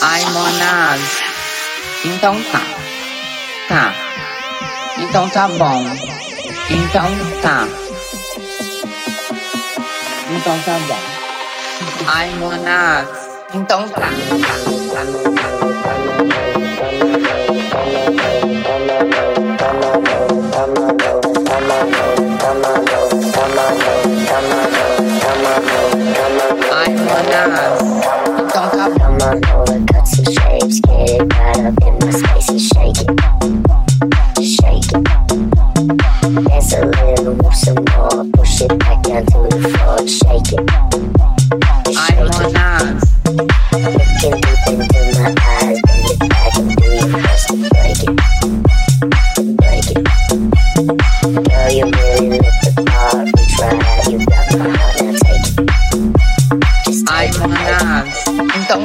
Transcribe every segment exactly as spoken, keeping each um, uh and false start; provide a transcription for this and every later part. Ai, Monaz. Então tá. Tá. Então tá bom. Então tá. Então tá bom. Ai, Monaz. Então tá. Ai, Monaz. Então tá bom. Come on over, cuts and shapes, get it right up in my space and shake it, shake it. Dance a little, move some more, push it back down to the floor, shake it, shake it. Looking deep into my eyes, bend it back and do your best to break it, to break it. Girl, you really look the part, we tried, you got my heart, now take it. I'm on us. Então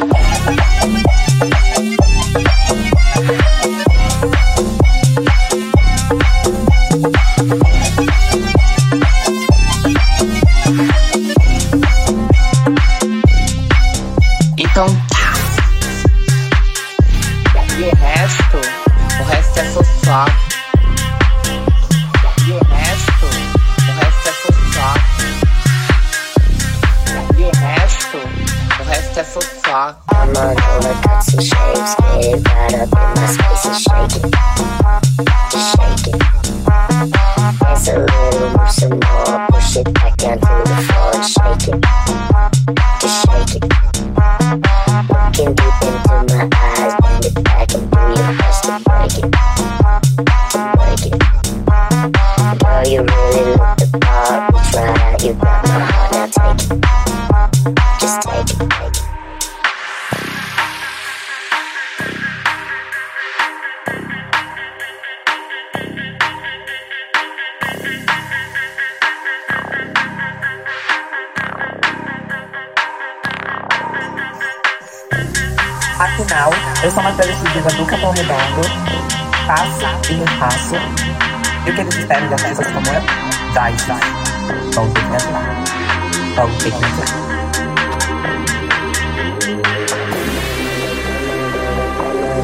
Então tá. E o resto? O resto é fofoca. E o resto? O resto é fofoca. That's full talk. I'm on over, cut some shapes, get it right up in my space and shake it, just shake it. Dance a little, move some more, push it back down to the floor and shake it, just shake it. Looking deep into my eyes, bend it back and do your best to break it, to break it. Girl, you really look the part, we tried, you got my heart, now take it. Just take it, take it. Afinal, eu sou uma televisiva do Capão Redondo, faço e me faço, e o que eles esperam das pessoas como eu? Dai, dai, vão ter que entrar, vão ter que entrar. You have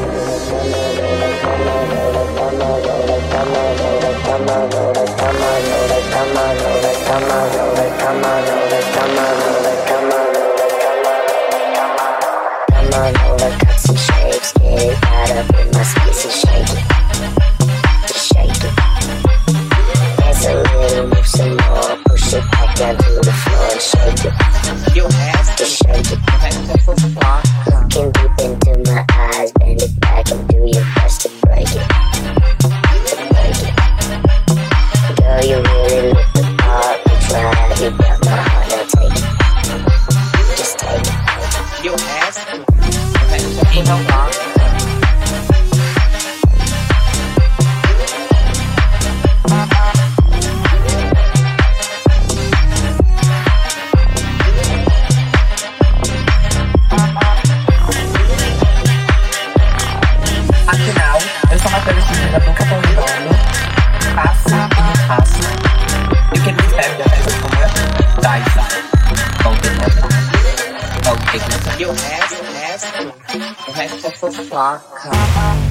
to shake it, you have to football. Looking deep into my eyes, bend it back and do your best to break it, to break it. Girl, you really look the part, you tried, you got my heart, now take it, just take it. You have to, you have to football. E o resto, o resto, o resto é fofoca.